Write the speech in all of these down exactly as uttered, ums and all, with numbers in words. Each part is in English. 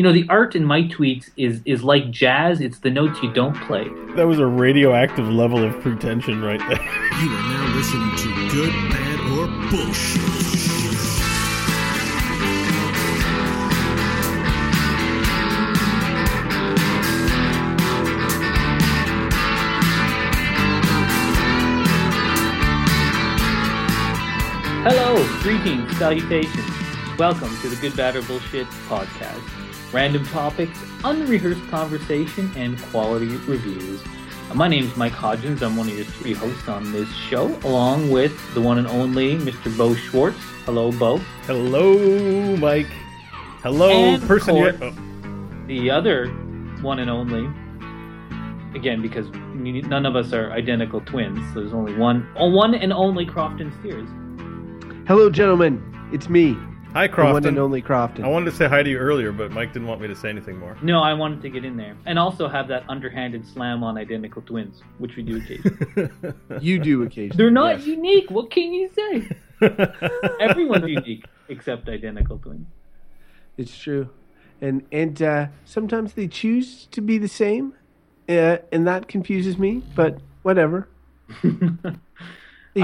you know, the art in my tweets is is like jazz. It's the notes you don't play. That was a radioactive level of pretension right there. You are now listening to Good, Bad, or Bullshit. Hello, greetings, salutations. Welcome to the Good, Bad, or Bullshit podcast. Random topics, unrehearsed conversation, and quality reviews. My name's Mike Hodgins. I'm one of your three hosts on this show, along with the one and only Mister Beau Schwartz. Hello, Beau. Hello, Mike. Hello, and person here. Oh. The other one and only, again, because none of us are identical twins, so there's only one, one and only Crofton Sears. Hello, gentlemen. It's me. Hi, Crofton. The one and only Crofton. I wanted to say hi to you earlier, but Mike didn't want me to say anything more. No, I wanted to get in there. And also have that underhanded slam on identical twins, which we do occasionally. You do occasionally. They're not yes. unique. What can you say? Everyone's unique except identical twins. It's true. And and uh, sometimes they choose to be the same, uh, and that confuses me, but whatever. They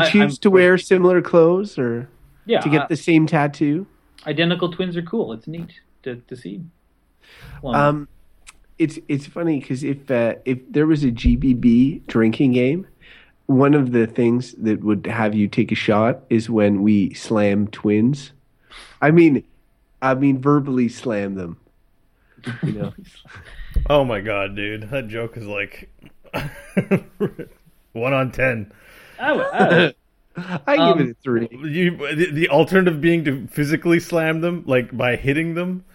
choose I, I'm, to wear similar clothes or yeah, to get uh, the same tattoo. Identical twins are cool. It's neat to, to see. Well, um, it's it's funny because if uh, if there was a G B B drinking game, one of the things that would have you take a shot is when we slam twins. I mean, I mean verbally slam them. You know? Oh my god, dude! That joke is like one on ten. I, would, I, would. I um, give it a three. You, the, the alternative being to physically slam them, like by hitting them.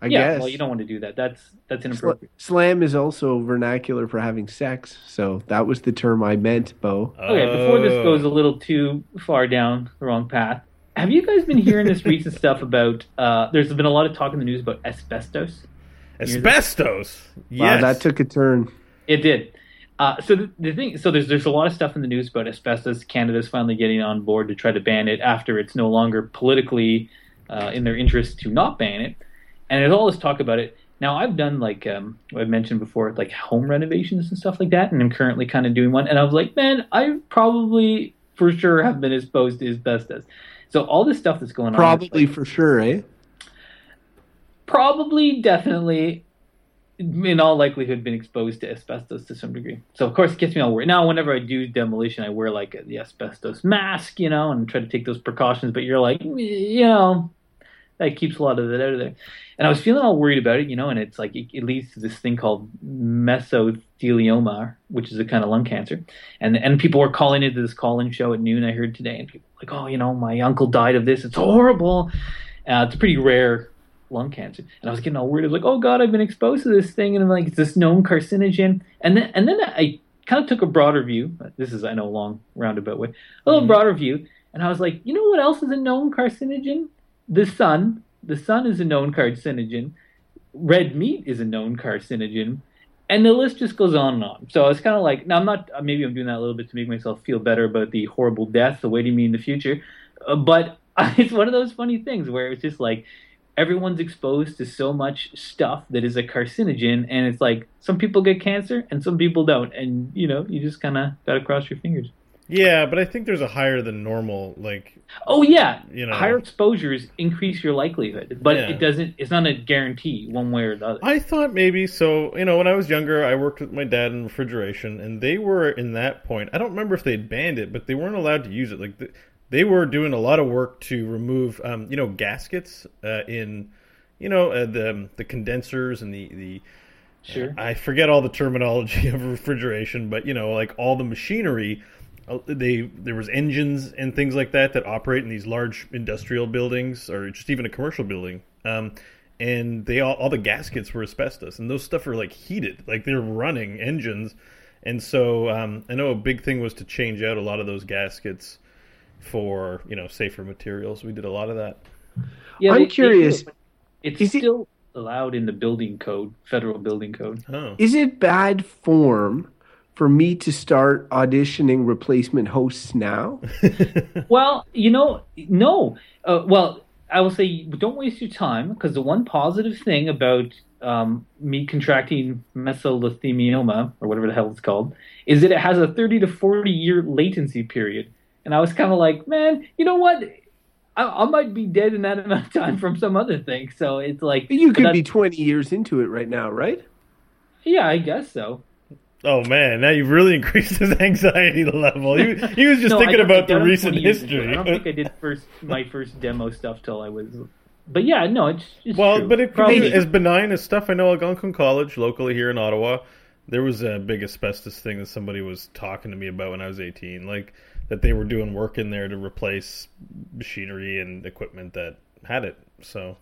I yeah, guess. Well, you don't want to do that. That's that's inappropriate. Slam is also vernacular for having sex, so that was the term I meant, Beau. Oh. Okay, before this goes a little too far down the wrong path, have you guys been hearing this recent stuff about? Uh, there's been a lot of talk in the news about asbestos. Asbestos. Yes. Wow, that took a turn. It did. Uh, so the, the thing, so there's there's a lot of stuff in the news about asbestos. Canada's finally getting on board to try to ban it after it's no longer politically uh, in their interest to not ban it. And there's all this talk about it. Now I've done like um, I've mentioned before, like home renovations and stuff like that, and I'm currently kind of doing one. And I was like, man, I probably for sure have been exposed to asbestos. So all this stuff that's going on, probably like, for sure, eh? Probably, definitely. In all likelihood, been exposed to asbestos to some degree. So, of course, it gets me all worried. Now, whenever I do demolition, I wear, like, the asbestos mask, you know, and try to take those precautions. But you're like, you know, that keeps a lot of it out of there. And I was feeling all worried about it, you know, and it's like it, it leads to this thing called mesothelioma, which is a kind of lung cancer. And and people were calling into this call-in show at noon, I heard today. And people were like, oh, you know, my uncle died of this. It's horrible. Uh, it's pretty rare lung cancer. And I was getting all weird. I was like, oh god, I've been exposed to this thing, and I'm like, it's this known carcinogen. And then and then I kind of took a broader view. This is, I know, a long roundabout way. A little mm-hmm. broader view. And I was like, you know what else is a known carcinogen? The sun. The sun is a known carcinogen. Red meat is a known carcinogen. And the list just goes on and on. So I was kind of like, now I'm not, maybe I'm doing that a little bit to make myself feel better about the horrible death awaiting me in the future. Uh, but it's one of those funny things where it's just like, everyone's exposed to so much stuff that is a carcinogen, and it's like some people get cancer and some people don't, and you know, you just kind of gotta cross your fingers. Yeah, but I think there's a higher than normal, like, oh yeah, you know, higher exposures increase your likelihood, but yeah. it doesn't. It's not a guarantee one way or the other. I thought maybe so. You know, when I was younger, I worked with my dad in refrigeration, and they were in that point. I don't remember if they banned it, but they weren't allowed to use it. Like. The, They were doing a lot of work to remove, um, you know, gaskets uh, in, you know, uh, the the condensers and the, the sure. Uh, I forget all the terminology of refrigeration, but, you know, like all the machinery, uh, they there was engines and things like that that operate in these large industrial buildings or just even a commercial building. Um, and they all, all the gaskets were asbestos, and those stuff are like heated, like they're running engines. And so um, I know a big thing was to change out a lot of those gaskets for, you know, safer materials. We did a lot of that. Yeah, I'm they, curious. They it's is still it, allowed in the building code, federal building code. Oh. Is it bad form for me to start auditioning replacement hosts now? Well, you know, no. Uh, well, I will say, don't waste your time, because the one positive thing about um, me contracting mesothelioma, or whatever the hell it's called, is that it has a thirty to forty year latency period. And I was kind of like, man, you know what? I, I might be dead in that amount of time from some other thing. So it's like... You could be twenty years into it right now, right? Yeah, I guess so. Oh, man, now you've really increased his anxiety level. He, he was just no, thinking about the recent history. I don't think I did first my first demo stuff till I was... But yeah, no, it's, it's well, true. But it could be as benign as stuff. I know Algonquin College, locally here in Ottawa, there was a big asbestos thing that somebody was talking to me about when I was eighteen. Like, that they were doing work in there to replace machinery and equipment that had it, so...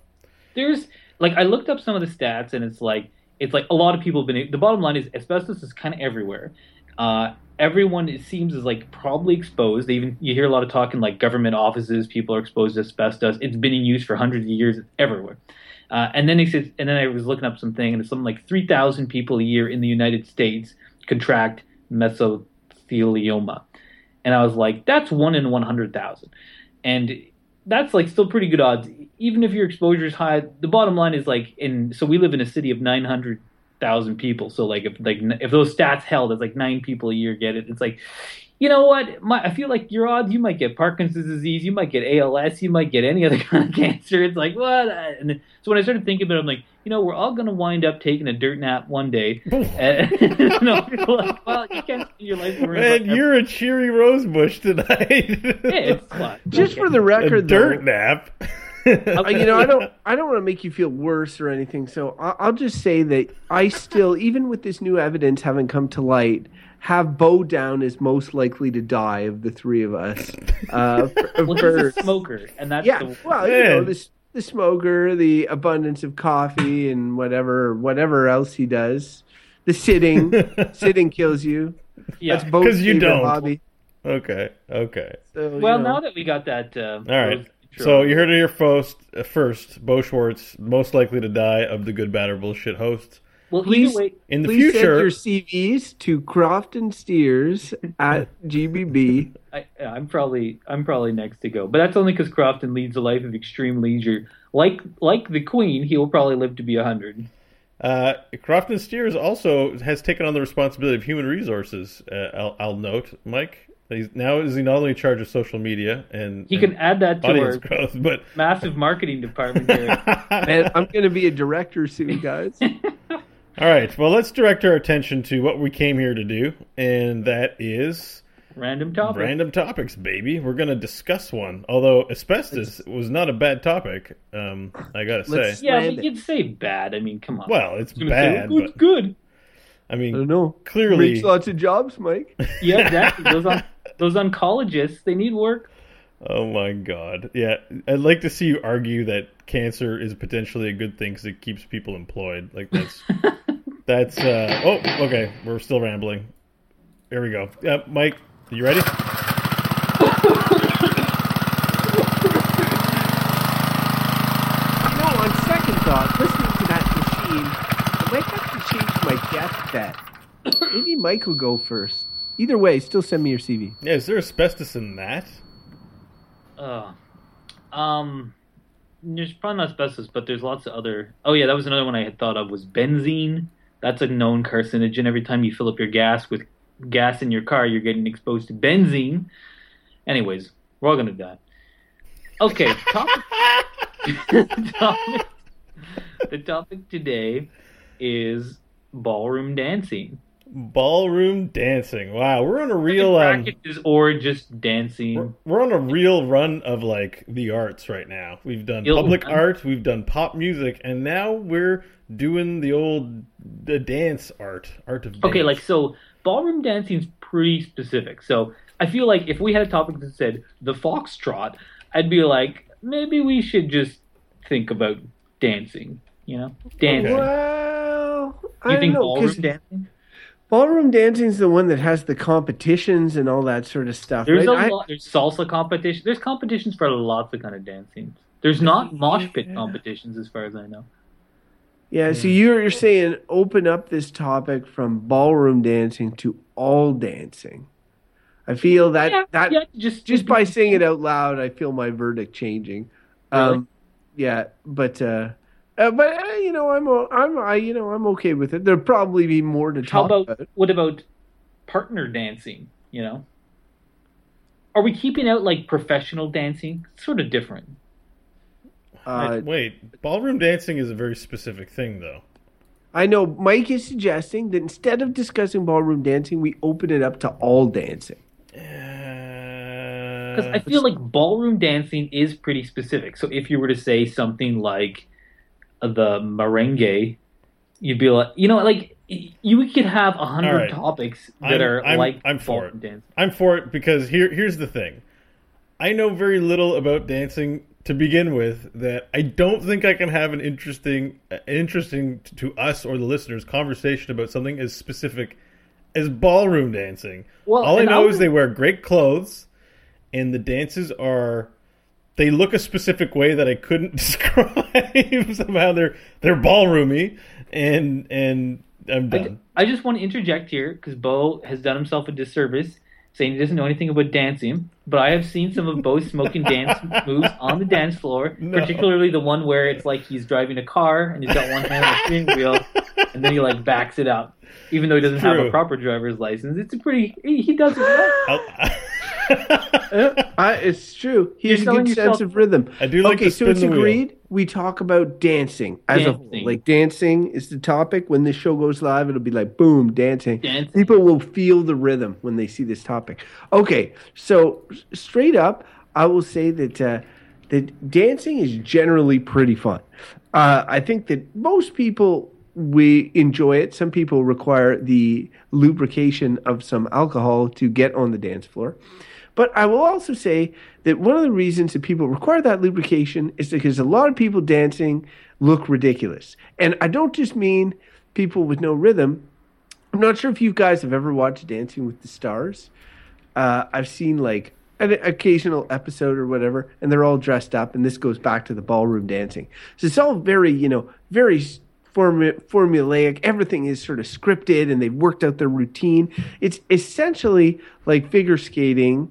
There's... Like, I looked up some of the stats, and it's like... It's like a lot of people have been... The bottom line is asbestos is kind of everywhere. Uh, everyone, it seems, is like probably exposed. They even You hear a lot of talk in like government offices. People are exposed to asbestos. It's been in use for hundreds of years. It's everywhere. Uh, and then it's, and then I was looking up something, and it's something like three thousand people a year in the United States contract mesothelioma. And I was like, that's one in one hundred thousand. And that's like still pretty good odds. Even if your exposure is high, the bottom line is like in. So we live in a city of nine hundred thousand people. So like if like if those stats held, it's like nine people a year get it. It's like, you know what? My, I feel like your odds. You might get Parkinson's disease. You might get A L S. You might get any other kind of cancer. It's like what? And then, so when I started thinking about it, I'm like, you know, we're all gonna wind up taking a dirt nap one day. No, like, well, you can't see your life. Man, you're a cheery rose bush tonight. Yeah, it's fun. Just okay. For the record, a dirt though, nap. You know, I don't I don't want to make you feel worse or anything, so I'll just say that I still, even with this new evidence having come to light, have Beau down as most likely to die of the three of us. Uh, for, well, for, he's a smoker, and that's yeah, the well, man. You know, this the smoker, the abundance of coffee, and whatever whatever else he does, the sitting, sitting kills you. Yeah, that's Beau's favorite you don't. Hobby. Okay, okay. So, well, you know. Now that we got that, uh, all right. Sure. So you heard it here first, uh, first, Beau Schwartz, most likely to die of the Good, Bad, or Bullshit host. Well, please, way, in the please future, send your C Vs to Crofton Sears at G B B. I, I'm probably I'm probably next to go, but that's only because Crofton leads a life of extreme leisure. Like like the Queen, he will probably live to be a hundred. Uh, Crofton Sears also has taken on the responsibility of human resources. Uh, I'll, I'll note, Mike. He's, now is he not only in charge of social media and he can and add that to our growth, but... massive marketing department here. Man, I'm going to be a director soon, guys. All right, well, let's direct our attention to what we came here to do, and that is random topics. Random topics, baby. We're going to discuss one. Although asbestos let's... was not a bad topic, um, I got to say. Yeah, but you'd say bad. I mean, come on. Well, it's bad. Say, oh, it's but... good. I mean, I don't know. Clearly, makes lots of jobs, Mike. Yeah, exactly. Those on. Those oncologists, they need work. Oh, my God. Yeah, I'd like to see you argue that cancer is potentially a good thing because it keeps people employed. Like, that's... that's. Uh, oh, okay. We're still rambling. Here we go. Uh, Mike, are you ready? You know, on second thought, listening to that machine, I might have to change my guess bet. Maybe Mike will go first. Either way, still send me your C V. Yeah, is there asbestos in that? Uh, um, there's probably not asbestos, but there's lots of other... Oh, yeah, that was another one I had thought of was benzene. That's a known carcinogen. Every time you fill up your gas with gas in your car, you're getting exposed to benzene. Anyways, we're all going to die. Okay, topic... topic... The topic today is ballroom dancing. Ballroom dancing. Wow, we're on a real um, or just dancing. We're, we're on a real run of like the arts right now. We've done It'll, public I'm, art, we've done pop music, and now we're doing the old the dance art, art of dance. Okay, like so, ballroom dancing is pretty specific. So I feel like if we had a topic that said the foxtrot, I'd be like, maybe we should just think about dancing. You know, dancing. Well, I you think know, ballroom dancing. Ballroom dancing is the one that has the competitions and all that sort of stuff. There's right? a lot. There's salsa competition. There's competitions for lots of kind of dancing. There's not mosh pit yeah. competitions, as far as I know. Yeah. yeah. So you're you're saying open up this topic from ballroom dancing to all dancing. I feel that yeah, that yeah, just, just by saying it out loud, I feel my verdict changing. Really? Um, yeah, but uh, uh, but uh, you know, I'm I'm I you know I'm okay with it. There'll probably be more to talk about. How about what about partner dancing? You know, are we keeping out like professional dancing? It's sort of different. Uh, Wait, ballroom dancing is a very specific thing, though. I know. Mike is suggesting that instead of discussing ballroom dancing, we open it up to all dancing. Because uh, I feel like ballroom dancing is pretty specific. So if you were to say something like the merengue, you'd be like, you know, like you could have a hundred right. topics that I'm, are I'm, like I'm for it. Dancing. I'm for it because here, here's the thing. I know very little about dancing to begin with, that I don't think I can have an interesting, uh, interesting to us or the listeners conversation about something as specific as ballroom dancing. Well, all I know I would... is they wear great clothes, and the dances are they look a specific way that I couldn't describe. Somehow they're they're ballroomy, and and I'm done. I, I just want to interject here because Beau has done himself a disservice, saying he doesn't know anything about dancing, but I have seen some of Beau's smoking dance moves on the dance floor, no. particularly the one where it's like he's driving a car and he's got one hand on the steering wheel, and then he like backs it up, even though he doesn't have a proper driver's license. It's a pretty he, he does it well. I, it's true. He You're has a good yourself. sense of rhythm. I do like okay, to spin so it's the agreed. Wheel. We talk about dancing as dancing. a whole. Like dancing is the topic. When this show goes live, it'll be like boom, dancing. dancing. People will feel the rhythm when they see this topic. Okay, so straight up, I will say that uh, that dancing is generally pretty fun. Uh, I think that most people. We enjoy it. Some people require the lubrication of some alcohol to get on the dance floor. But I will also say that one of the reasons that people require that lubrication is because a lot of people dancing look ridiculous. And I don't just mean people with no rhythm. I'm not sure if you guys have ever watched Dancing with the Stars. Uh, I've seen like an occasional episode or whatever, and they're all dressed up. And this goes back to the ballroom dancing. So it's all very, you know, very... formulaic. Everything is sort of scripted and they've worked out their routine. It's essentially like figure skating,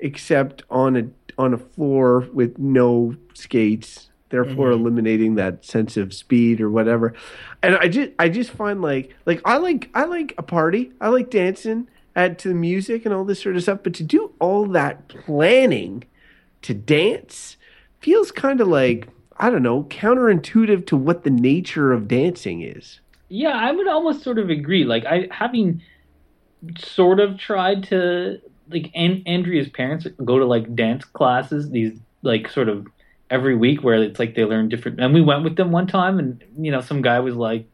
except on a on a floor with no skates, therefore mm-hmm. eliminating that sense of speed or whatever. And I just I just find like like I like I like a party. I like dancing at to the music and all this sort of stuff. But to do all that planning to dance feels kind of like I don't know, counterintuitive to what the nature of dancing is. Yeah, I would almost sort of agree. Like, I having sort of tried to, like, An- Andrea's parents go to, like, dance classes, these, like, sort of every week where it's like they learn different. And we went with them one time and, you know, some guy was, like,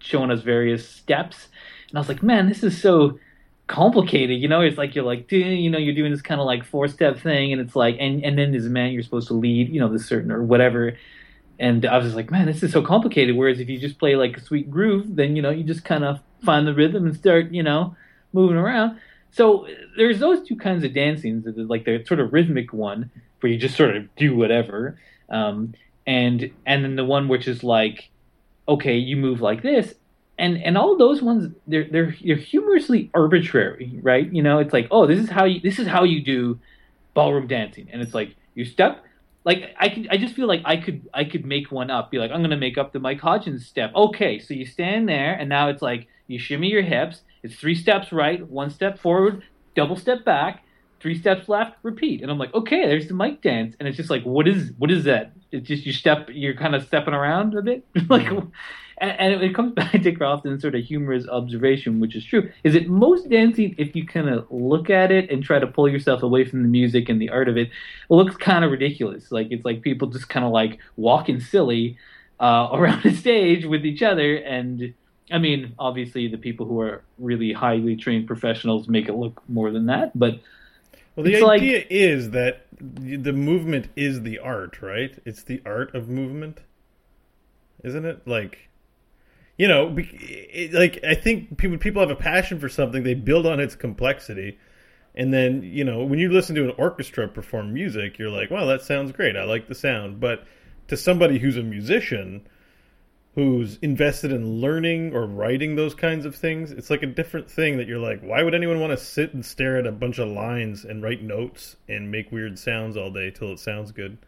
showing us various steps. And I was like, man, this is so complicated, you know, it's like you're like, you know, you're doing this kind of like four step thing, and it's like, and and then there's a man you're supposed to lead, you know, this certain or whatever. And I was just like, man, this is so complicated. Whereas if you just play like a sweet groove, then you know, you just kind of find the rhythm and start, you know, moving around. So there's those two kinds of dancings, like the sort of rhythmic one where you just sort of do whatever, um, and and then the one which is like, okay, you move like this. And and all those ones, they're they're they're humorously arbitrary, right? You know, it's like, oh, this is how you this is how you do ballroom dancing, and it's like you step, like I could, I just feel like I could I could make one up, be like, I'm gonna make up the Mike Hodgins step. Okay, so you stand there, and now it's like you shimmy your hips. It's three steps right, one step forward, double step back, three steps left, repeat. And I'm like, okay, there's the Mike dance, and it's just like, what is what is that? It's just you step, you're kind of stepping around a bit, like. And it comes back to Crofton's sort of humorous observation, which is true, is that most dancing, if you kind of look at it and try to pull yourself away from the music and the art of it, looks kind of ridiculous. Like, it's like people just kind of like walking silly uh, around the stage with each other. And, I mean, obviously the people who are really highly trained professionals make it look more than that. But well, the idea like, is that the movement is the art, right? It's the art of movement, isn't it? Like... You know, like I think when people have a passion for something, they build on its complexity. And then, you know, when you listen to an orchestra perform music, you're like, wow, that sounds great. I like the sound. But to somebody who's a musician, who's invested in learning or writing those kinds of things, it's like a different thing that you're like, why would anyone want to sit and stare at a bunch of lines and write notes and make weird sounds all day till it sounds good?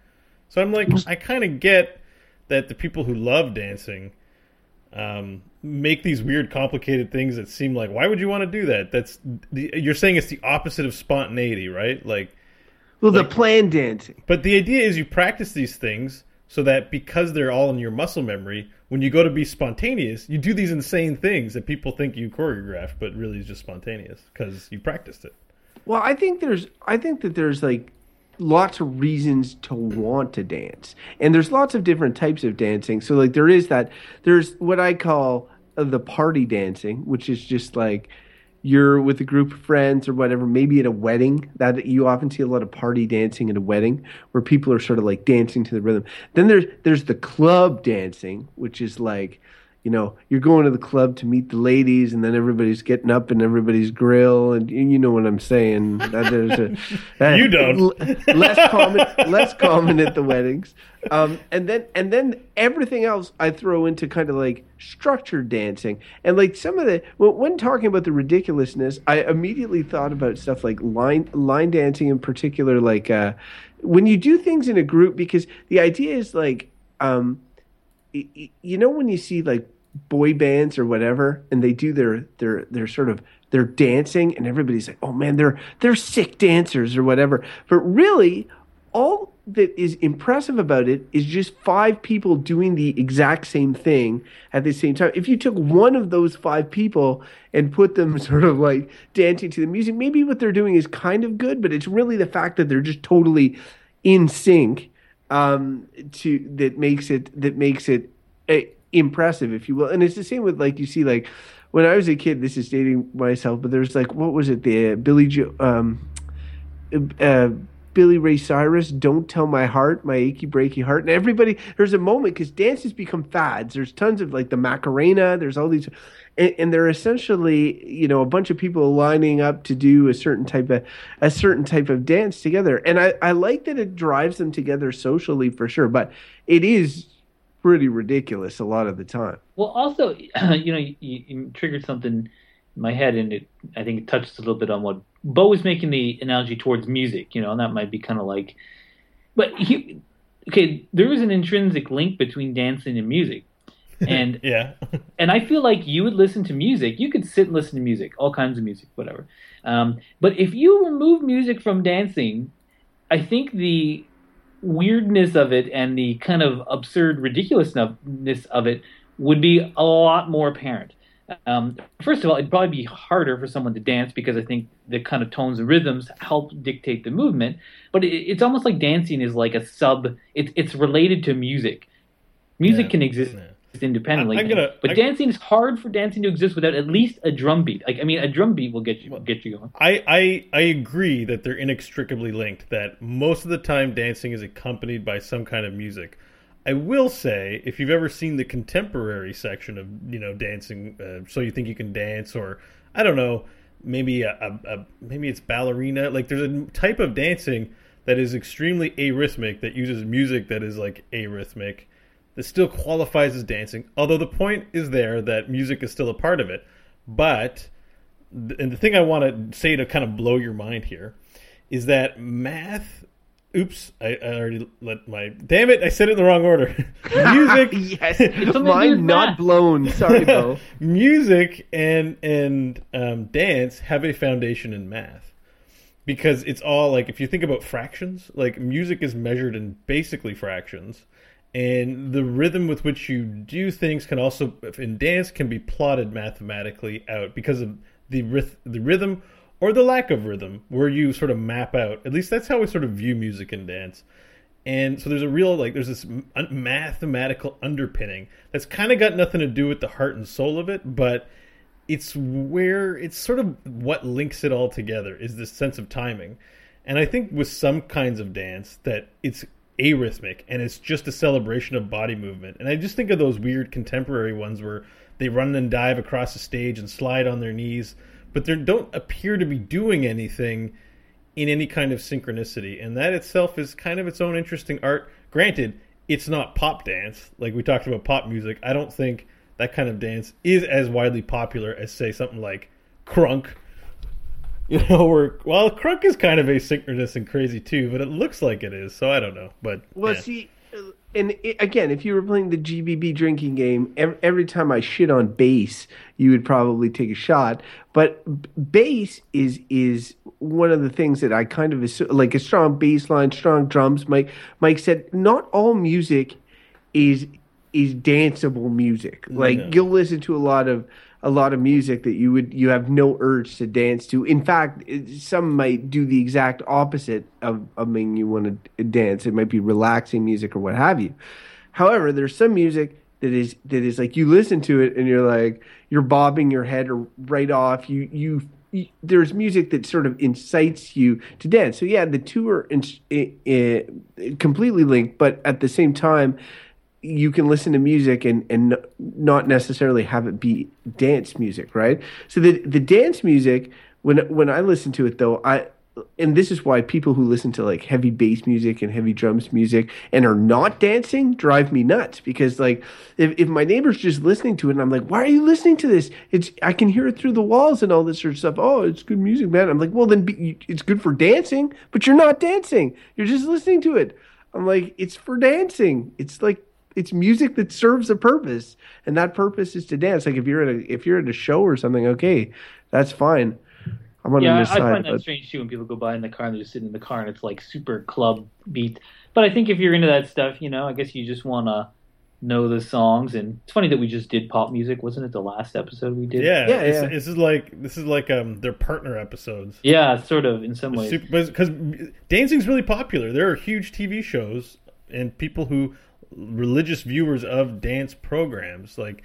So I'm like, I kind of get that the people who love dancing um, make these weird, complicated things that seem like, why would you want to do that? That's the, you're saying it's the opposite of spontaneity, right? Like, well, like, the planned dancing. But the idea is you practice these things so that because they're all in your muscle memory, when you go to be spontaneous, you do these insane things that people think you choreographed, but really is just spontaneous because you practiced it. Well, I think there's, I think that there's like lots of reasons to want to dance, and there's lots of different types of dancing. So like there is that, there's what I call the party dancing, which is just like you're with a group of friends or whatever, maybe at a wedding. That you often see a lot of party dancing at a wedding where people are sort of like dancing to the rhythm. Then there's there's the club dancing, which is like, you know, you're going to the club to meet the ladies, and then everybody's getting up and everybody's grill, and you know what I'm saying. That there's a, that you don't. L- less common, less common at the weddings, um, and then and then everything else I throw into kind of like structured dancing, and like some of the when talking about the ridiculousness, I immediately thought about stuff like line line dancing in particular, like uh, when you do things in a group, because the idea is like, um, you know, when you see like boy bands or whatever, and they do their their their sort of their dancing, and everybody's like, oh man, they're they're sick dancers or whatever. But really, all that is impressive about it is just five people doing the exact same thing at the same time. If you took one of those five people and put them sort of like dancing to the music, maybe what they're doing is kind of good, but it's really the fact that they're just totally in sync um to that makes it that makes it a, impressive, if you will. And it's the same with like, you see like when I was a kid, this is dating myself, but there's like, what was it, the uh, Billy Jo- um uh Billy Ray Cyrus, Don't Tell My Heart, My Achy Breaky Heart. And everybody, there's a moment because dances become fads. There's tons of like the Macarena, there's all these, and, and they're essentially, you know, a bunch of people lining up to do a certain type of a certain type of dance together. And I, I like that it drives them together socially for sure, but it is pretty ridiculous a lot of the time. Well, also, you know, you, you triggered something in my head, and it, I think it touches a little bit on what Beau was making, the analogy towards music, you know, and that might be kind of like, but he, okay, there is an intrinsic link between dancing and music, and yeah, and I feel like you would listen to music, you could sit and listen to music, all kinds of music, whatever. Um, but if you remove music from dancing, I think the weirdness of it and the kind of absurd ridiculousness of it would be a lot more apparent. Um, first of all, it'd probably be harder for someone to dance because I think the kind of tones and rhythms help dictate the movement. But it, it's almost like dancing is like a sub. It, it's related to music. Music yeah, can exist yeah. independently, I, I'm gonna, but I, dancing is hard for dancing to exist without at least a drum beat. Like I mean, a drum beat will get you will get you going. I, I I agree that they're inextricably linked. That most of the time, dancing is accompanied by some kind of music. I will say, if you've ever seen the contemporary section of, you know, Dancing, uh, So You Think You Can Dance, or I don't know, maybe a, a, a maybe it's ballerina. Like there's a type of dancing that is extremely arrhythmic that uses music that is like arrhythmic that still qualifies as dancing. Although the point is there that music is still a part of it. But and the thing I want to say to kind of blow your mind here is that math. Oops, I, I already let my... Damn it, I said it in the wrong order. Music... yes, it's mine not that. Blown. Sorry, Beau. Music and and um, dance have a foundation in math. Because it's all, like, if you think about fractions, like, music is measured in basically fractions. And the rhythm with which you do things can also, in dance, can be plotted mathematically out because of the ryth- the rhythm... or the lack of rhythm, where you sort of map out. At least that's how we sort of view music and dance. And so there's a real, like, there's this mathematical underpinning that's kind of got nothing to do with the heart and soul of it, but it's where, it's sort of what links it all together, is this sense of timing. And I think with some kinds of dance, that it's arrhythmic, and it's just a celebration of body movement. And I just think of those weird contemporary ones where they run and dive across the stage and slide on their knees, but they don't appear to be doing anything in any kind of synchronicity. And that itself is kind of its own interesting art. Granted, it's not pop dance. Like we talked about pop music. I don't think that kind of dance is as widely popular as, say, something like crunk. You know, we're, well, Krunk is kind of asynchronous and crazy too, but it looks like it is, so I don't know. But well, yeah. see, and it, again, if you were playing the G B B drinking game, every, every time I shit on bass, you would probably take a shot. But bass is is one of the things that I kind of assume, like a strong bass line, strong drums. Mike Mike said, not all music is is danceable music. Like yeah. you'll listen to a lot of. a lot of music that you would you have no urge to dance to. In fact, some might do the exact opposite of, of making you want to dance. It might be relaxing music or what have you. However, there's some music that is that is like you listen to it and you're like you're bobbing your head or right off. You you, you there's music that sort of incites you to dance. So yeah, the two are in, in, in, completely linked, but at the same time, you can listen to music and, and not necessarily have it be dance music, right? So the the dance music, when when I listen to it though, I and this is why people who listen to like heavy bass music and heavy drums music and are not dancing drive me nuts, because like if, if my neighbor's just listening to it and I'm like, why are you listening to this? It's I can hear it through the walls and all this sort of stuff. Oh, it's good music, man. I'm like, well then be, it's good for dancing, but you're not dancing. You're just listening to it. I'm like, it's for dancing. It's like It's music that serves a purpose, and that purpose is to dance. Like if you're at a if you're at a show or something, okay, that's fine. I'm on yeah, the side. Yeah, I find but... that strange too when people go by in the car and they're sitting in the car and it's like super club beat. But I think if you're into that stuff, you know, I guess you just want to know the songs. And it's funny that we just did pop music, wasn't it? The last episode we did. Yeah, yeah. It's, yeah. This is like this is like um their partner episodes. Yeah, sort of in some ways. Because dancing's really popular. There are huge T V shows and people who. Religious viewers of dance programs, like,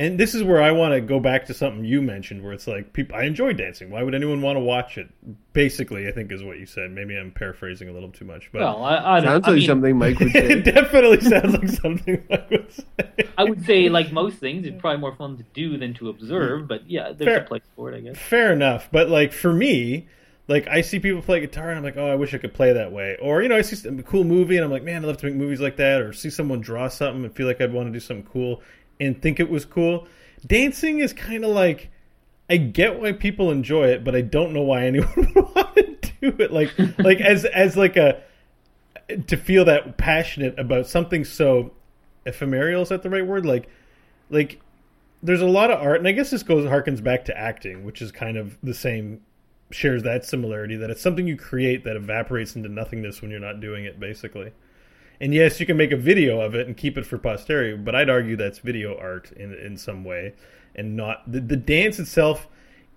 and this is where I want to go back to something you mentioned, where it's like, people, I enjoy dancing. Why would anyone want to watch it? Basically, I think is what you said. Maybe I'm paraphrasing a little too much, but well, I, I sounds I like mean, something Mike would say. It definitely sounds like something Mike would say. I would say, like most things, it's probably more fun to do than to observe. But yeah, there's fair, a place for it, I guess. Fair enough, but like for me. Like, I see people play guitar, and I'm like, oh, I wish I could play that way. Or, you know, I see a cool movie, and I'm like, man, I'd love to make movies like that. Or see someone draw something and feel like I'd want to do something cool and think it was cool. Dancing is kind of like, I get why people enjoy it, but I don't know why anyone would want to do it. Like, like as, as like a, to feel that passionate about something so ephemeral, is that the right word? Like, like there's a lot of art, and I guess this goes harkens back to acting, which is kind of the same shares that similarity, that it's something you create that evaporates into nothingness when you're not doing it, basically. And yes, you can make a video of it and keep it for posterity, but I'd argue that's video art in in some way, and not the, the dance itself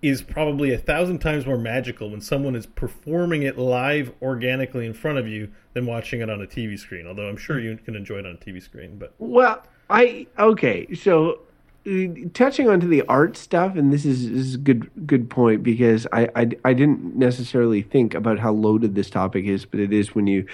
is probably a thousand times more magical when someone is performing it live organically in front of you than watching it on a T V screen, although I'm sure you can enjoy it on a T V screen. But well, I okay so touching onto the art stuff, and this is, this is a good good point, because I, I, I didn't necessarily think about how loaded this topic is, but it is when you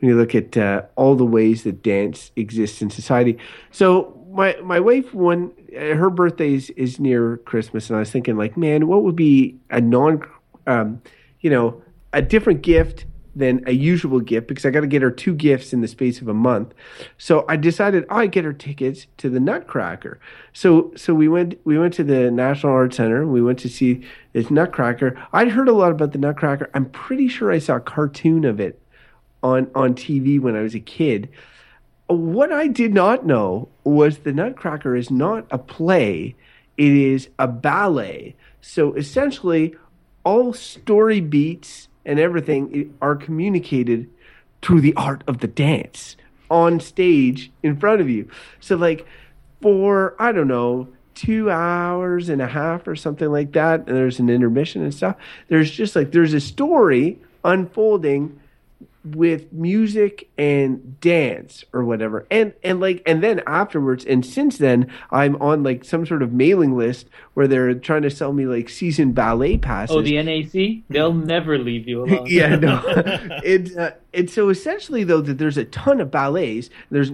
when you look at uh, all the ways that dance exists in society. So my my wife, one her birthday is, is near Christmas, and I was thinking like, man, what would be a non, um, you know, a different gift than a usual gift, because I got to get her two gifts in the space of a month. So I decided oh, I'd get her tickets to the Nutcracker. So so we went we went to the National Arts Center. We went to see this Nutcracker. I'd heard a lot about the Nutcracker. I'm pretty sure I saw a cartoon of it on on T V when I was a kid. What I did not know was the Nutcracker is not a play. It is a ballet. So essentially, all story beats and everything are communicated through the art of the dance on stage in front of you. So like for, I don't know, two hours and a half or something like that, and there's an intermission and stuff, there's just like, there's a story unfolding with music and dance or whatever. And and like and then afterwards, and since then, I'm on like some sort of mailing list where they're trying to sell me like season ballet passes. Oh, the N A C? They'll never leave you alone. Yeah, no. It, uh, And so essentially, though, that there's a ton of ballets. There's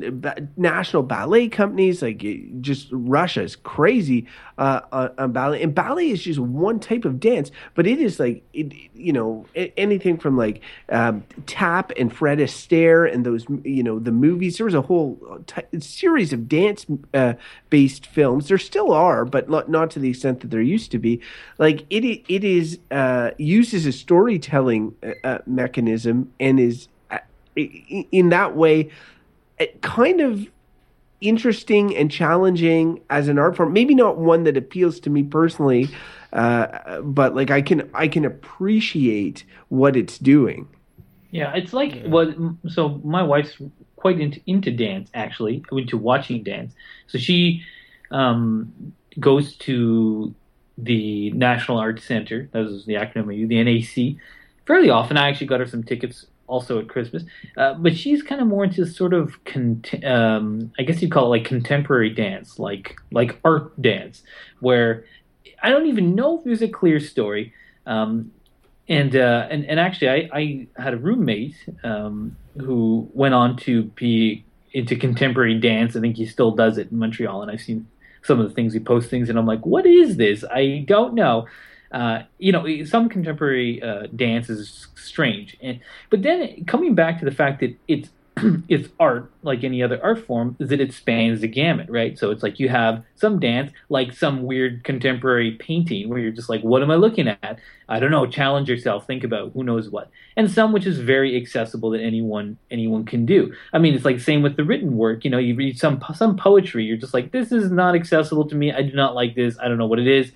national ballet companies. Like, just Russia is crazy uh, on, on ballet. And ballet is just one type of dance, but it is like, it, you know, anything from like um, tap and Fred Astaire and those, you know, the movies. There was a whole t- series of dance-based uh, films. There still are, but not, not to the extent that there used to be. Like, it it is uh, used as a storytelling uh, mechanism and is, in that way, kind of interesting and challenging as an art form. Maybe not one that appeals to me personally, uh, but like I can I can appreciate what it's doing. Yeah, it's like yeah. what. So my wife's quite into, into dance, actually, into watching dance. So she um, goes to the National Arts Center. That was the acronym, the N A C. Fairly often, I actually got her some tickets. Also at Christmas, uh, but she's kind of more into sort of, cont- um, I guess you'd call it like contemporary dance, like like art dance, where I don't even know if there's a clear story. Um, and, uh, and and actually, I, I had a roommate um, who went on to be into contemporary dance. I think he still does it in Montreal, and I've seen some of the things he posts things, and I'm like, what is this? I don't know. Uh, you know, some contemporary uh, dance is strange, and but then coming back to the fact that it's it's art, like any other art form, is that it spans the gamut, right? So it's like you have some dance, like some weird contemporary painting, where you're just like, what am I looking at? I don't know. Challenge yourself. Think about who knows what. And some which is very accessible that anyone anyone can do. I mean, it's like same with the written work. You know, you read some some poetry, you're just like, this is not accessible to me. I do not like this. I don't know what it is.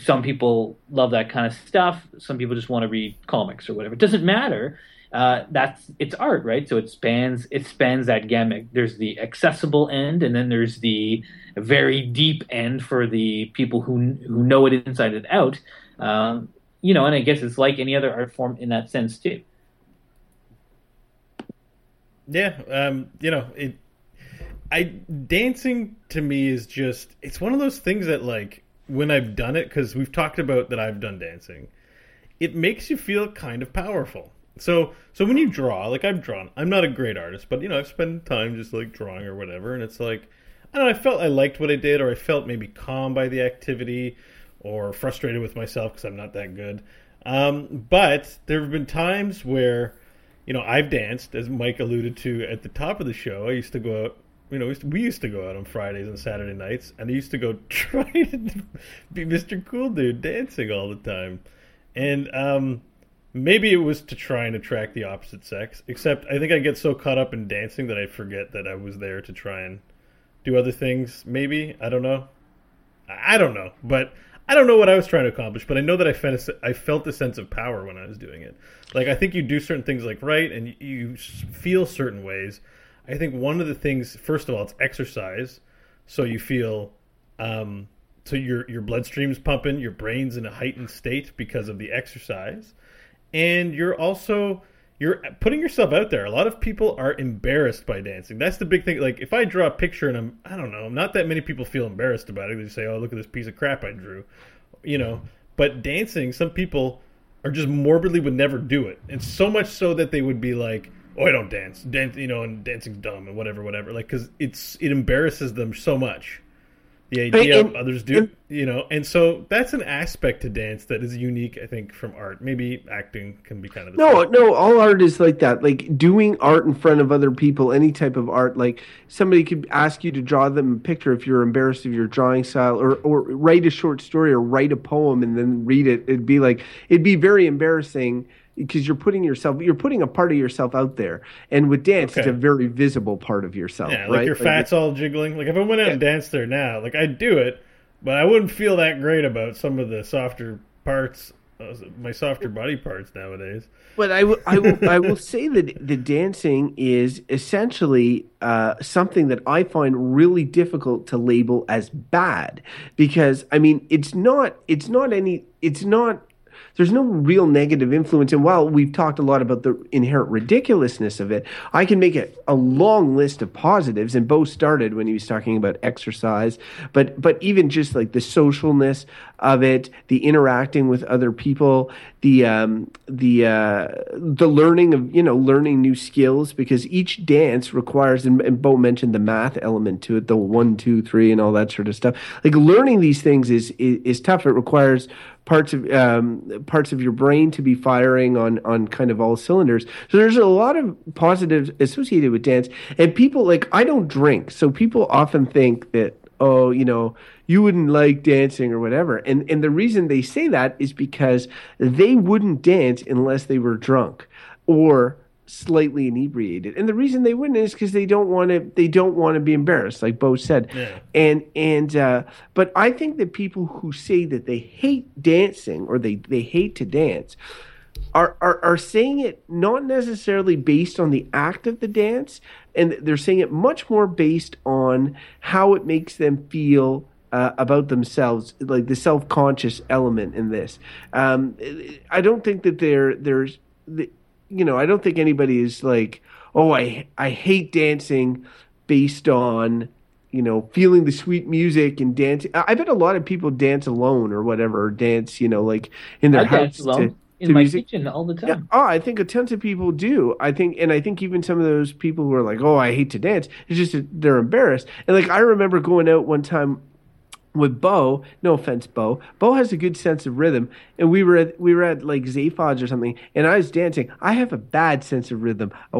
Some people love that kind of stuff. Some people just want to read comics or whatever. It doesn't matter. Uh, that's it's art, right? So it spans it spans that gamut. There's the accessible end, and then there's the very deep end for the people who who know it inside and out. Um, you know, and I guess it's like any other art form in that sense too. Yeah, um, you know, it. I dancing to me is just it's one of those things that like. When I've done it, because we've talked about that I've done dancing, it makes you feel kind of powerful. So so when you draw, like I've drawn, I'm not a great artist, but, you know, I've spent time just, like, drawing or whatever, and it's like, I don't know, I felt I liked what I did, or I felt maybe calm by the activity, or frustrated with myself because I'm not that good. Um, but there have been times where, you know, I've danced, as Mike alluded to at the top of the show. I used to go out. You know, we used to go out on Fridays and Saturday nights, and I used to go try to be Mister Cool Dude dancing all the time. And um, maybe it was to try and attract the opposite sex, except I think I get so caught up in dancing that I forget that I was there to try and do other things, maybe. I don't know. I don't know. But I don't know what I was trying to accomplish, but I know that I felt a, I felt a sense of power when I was doing it. Like, I think you do certain things, like, right, and you feel certain ways. I think one of the things, first of all, it's exercise. So you feel, um, so your your bloodstream's pumping, your brain's in a heightened state because of the exercise. And you're also, you're putting yourself out there. A lot of people are embarrassed by dancing. That's the big thing. Like if I draw a picture and I'm, I don't know, not that many people feel embarrassed about it. They say, oh, look at this piece of crap I drew, you know. But dancing, some people are just morbidly would never do it. And so much so that they would be like, oh, I don't dance, dance, you know, and dancing's dumb and whatever, whatever. Like, because it's it embarrasses them so much. The idea and, of others do, and, you know, and so that's an aspect to dance that is unique, I think, from art. Maybe acting can be kind of the no, same. no. All art is like that, like doing art in front of other people, any type of art. Like somebody could ask you to draw them a picture if you're embarrassed of your drawing style, or or write a short story or write a poem and then read it. It'd be like it'd be very embarrassing. Because you're putting yourself, you're putting a part of yourself out there, and with dance, okay. It's a very visible part of yourself. Yeah, like right? your fat's like, all jiggling. Like if I went out yeah. and danced there now, like I'd do it, but I wouldn't feel that great about some of the softer parts, my softer body parts nowadays. But I will, I will, I will say that the dancing is essentially uh, something that I find really difficult to label as bad, because I mean, it's not, it's not any, it's not. There's no real negative influence. And while we've talked a lot about the inherent ridiculousness of it, I can make a, a long list of positives. And Beau started when he was talking about exercise, but but even just like the socialness of it, the interacting with other people, the um, the uh, the learning of you know learning new skills, because each dance requires, and, and Beau mentioned the math element to it, the one, two, three, and all that sort of stuff. Like learning these things is is, is tough. It requires parts of um, parts of your brain to be firing on on kind of all cylinders. So there's a lot of positives associated with dance. And people, like, I don't drink, so people often think that, oh, you know, you wouldn't like dancing or whatever. And and the reason they say that is because they wouldn't dance unless they were drunk or slightly inebriated. And the reason they wouldn't is because they don't want to they don't want to be embarrassed, like Beau said. Yeah. And and uh, but I think that people who say that they hate dancing or they, they hate to dance are, are are saying it not necessarily based on the act of the dance, and they're saying it much more based on how it makes them feel Uh, about themselves, like the self-conscious element in this. Um, I don't think that there, there's, the, you know, I don't think anybody is like, oh, I, I hate dancing based on, you know, feeling the sweet music and dancing. I, I bet a lot of people dance alone or whatever, or dance, you know, like in their I house. Dance in my music. Kitchen all the time. Yeah. Oh, I think a tons of people do. I think, and I think even some of those people who are like, oh, I hate to dance, it's just that they're embarrassed. And like, I remember going out one time with Beau, no offense, Beau. Beau has a good sense of rhythm, and we were at, we were at like Zaphod's or something, and I was dancing. I have a bad sense of rhythm. A,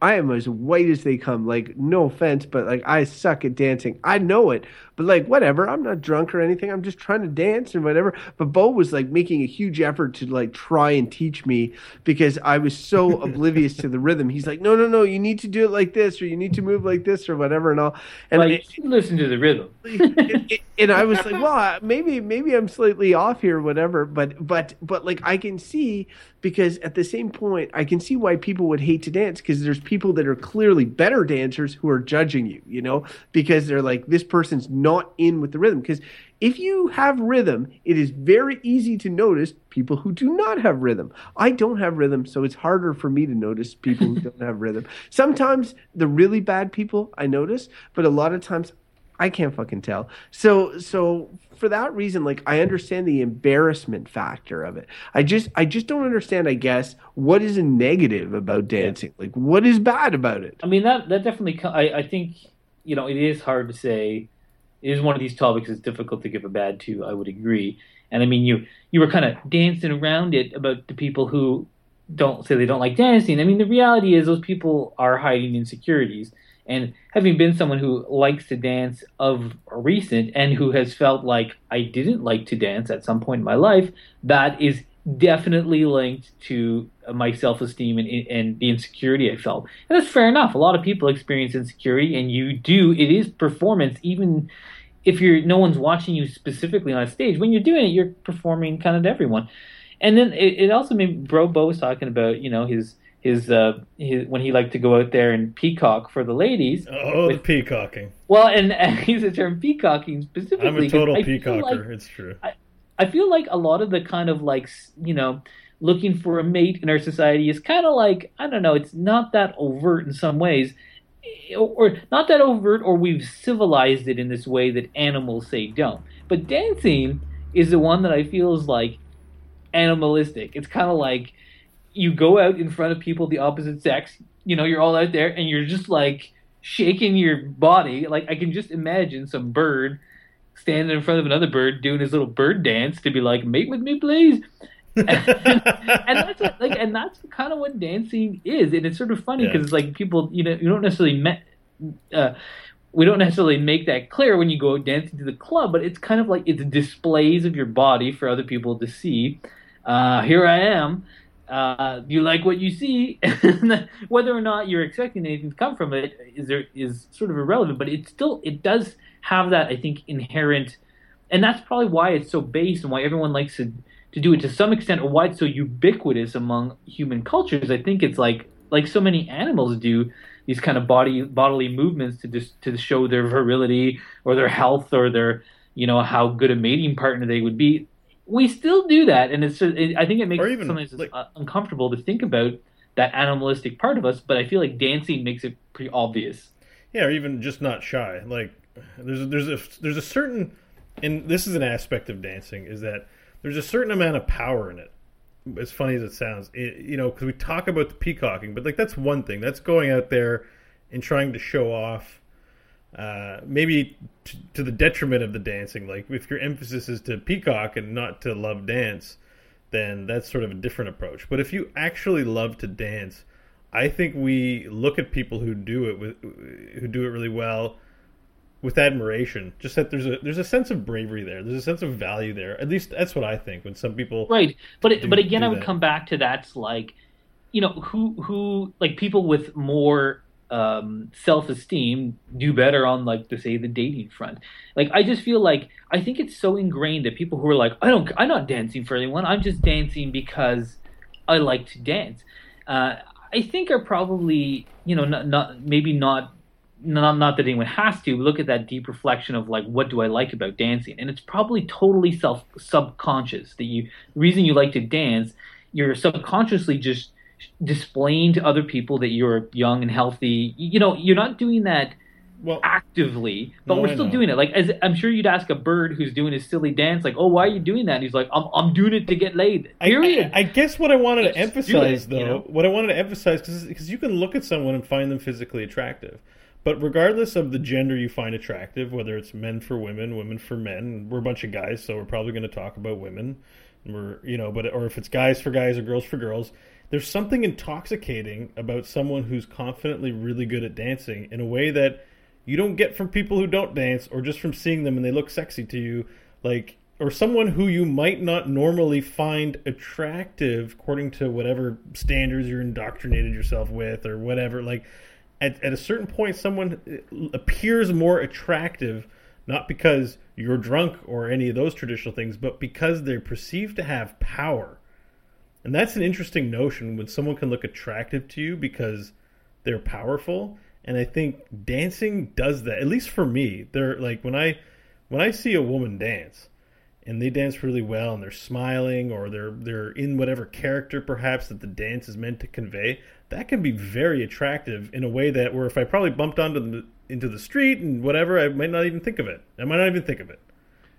I am as white as they come. Like, no offense, but like I suck at dancing. I know it, but like whatever. I'm not drunk or anything. I'm just trying to dance and whatever. But Beau was like making a huge effort to like try and teach me because I was so oblivious to the rhythm. He's like, no, no, no. You need to do it like this, or you need to move like this, or whatever, and all. And well, you should I, listen to the rhythm. It, it, it, And I was like, well, maybe maybe I'm slightly off here, whatever. But but but like I can see, because at the same point, I can see why people would hate to dance, because there's people that are clearly better dancers who are judging you, you know, because they're like, this person's not in with the rhythm. Because if you have rhythm, it is very easy to notice people who do not have rhythm. I don't have rhythm, so it's harder for me to notice people who don't have rhythm. Sometimes the really bad people I notice, but a lot of times I can't fucking tell. So so for that reason, like, I understand the embarrassment factor of it. I just I just don't understand, I guess, what is a negative about dancing? Yeah. Like, what is bad about it? I mean, that that definitely, I, I think, you know, it is hard to say. It is one of these topics that's difficult to give a bad to, I would agree. And, I mean, you, you were kind of dancing around it about the people who don't say they don't like dancing. I mean, the reality is those people are hiding insecurities. And having been someone who likes to dance of recent and who has felt like I didn't like to dance at some point in my life, that is definitely linked to my self-esteem and, and the insecurity I felt. And that's fair enough. A lot of people experience insecurity, and you do. It is performance, even if you're no one's watching you specifically on a stage. When you're doing it, you're performing kind of to everyone. And then it, it also made Bro Beau was talking about, you know, his... His, uh, his when he liked to go out there and peacock for the ladies. Oh, with, the peacocking. Well, and, and he's a term peacocking specifically. I'm a total peacocker. Like, it's true. I, I feel like a lot of the kind of like, you know, looking for a mate in our society is kind of like, I don't know, it's not that overt in some ways. Or not that overt, or we've civilized it in this way that animals say don't. But dancing is the one that I feel is like animalistic. It's kind of like, you go out in front of people the opposite sex, you know, you're all out there and you're just like shaking your body. Like, I can just imagine some bird standing in front of another bird doing his little bird dance to be like, mate with me, please. and, and that's what, like, and that's kind of what dancing is. And it's sort of funny because yeah. It's like people, you know, you don't necessarily met, uh, we don't necessarily make that clear when you go dancing to the club, but it's kind of like it's displays of your body for other people to see. Uh, here I am. Uh, you like what you see, whether or not you're expecting anything to come from it is there is sort of irrelevant, but it still, it does have that, I think, inherent, and that's probably why it's so based and why everyone likes to, to do it to some extent, or why it's so ubiquitous among human cultures. I think it's like, like so many animals do these kind of body, bodily movements to just, to show their virility or their health or their, you know, how good a mating partner they would be. we still do that, and it's just, it, I think it makes even, it sometimes like, uncomfortable to think about that animalistic part of us, but I feel like dancing makes it pretty obvious. Yeah, or even just not shy. Like there's there's a there's a certain, and this is an aspect of dancing, is that there's a certain amount of power in it. As funny as it sounds, it, you know, because we talk about the peacocking, but like that's one thing. That's going out there and trying to show off. Uh, maybe t- to the detriment of the dancing. Like if your emphasis is to peacock and not to love dance, then that's sort of a different approach. But if you actually love to dance, I think we look at people who do it with, who do it really well with admiration. Just that there's a there's a sense of bravery there. There's a sense of value there. At least that's what I think when some people right. But it, do, but again, I would that. come back to that's like, you know, who who like people with more um self-esteem do better on like to say the dating front. Like I just feel like I think it's so ingrained that people who are like, I don't I'm not dancing for anyone, I'm just dancing because I like to dance, uh I think are probably, you know, not, not maybe not not not that anyone has to look at that deep reflection of like, what do I like about dancing? And it's probably totally self subconscious that you the reason you like to dance, you're subconsciously just displaying to other people that you're young and healthy. You know, you're not doing that well, actively, but no, we're still doing it. Like, as I'm sure you'd ask a bird who's doing his silly dance, like, "Oh, why are you doing that?" And he's like, "I'm I'm doing it to get laid." Period. I, I, I guess what I wanted to emphasize, though, you know? what I wanted to emphasize, because you can look at someone and find them physically attractive, but regardless of the gender you find attractive, whether it's men for women, women for men, we're a bunch of guys, so we're probably going to talk about women. And we're, you know, but or if it's guys for guys or girls for girls. There's something intoxicating about someone who's confidently really good at dancing in a way that you don't get from people who don't dance, or just from seeing them and they look sexy to you, like, or someone who you might not normally find attractive according to whatever standards you're indoctrinated yourself with or whatever. Like at, at a certain point, someone appears more attractive, not because you're drunk or any of those traditional things, but because they're perceived to have power. And that's an interesting notion when someone can look attractive to you because they're powerful. And I think dancing does that, at least for me. They're like when I when I see a woman dance and they dance really well and they're smiling or they're they're in whatever character perhaps that the dance is meant to convey, that can be very attractive in a way that where if I probably bumped onto the, into the street and whatever, I might not even think of it. I might not even think of it.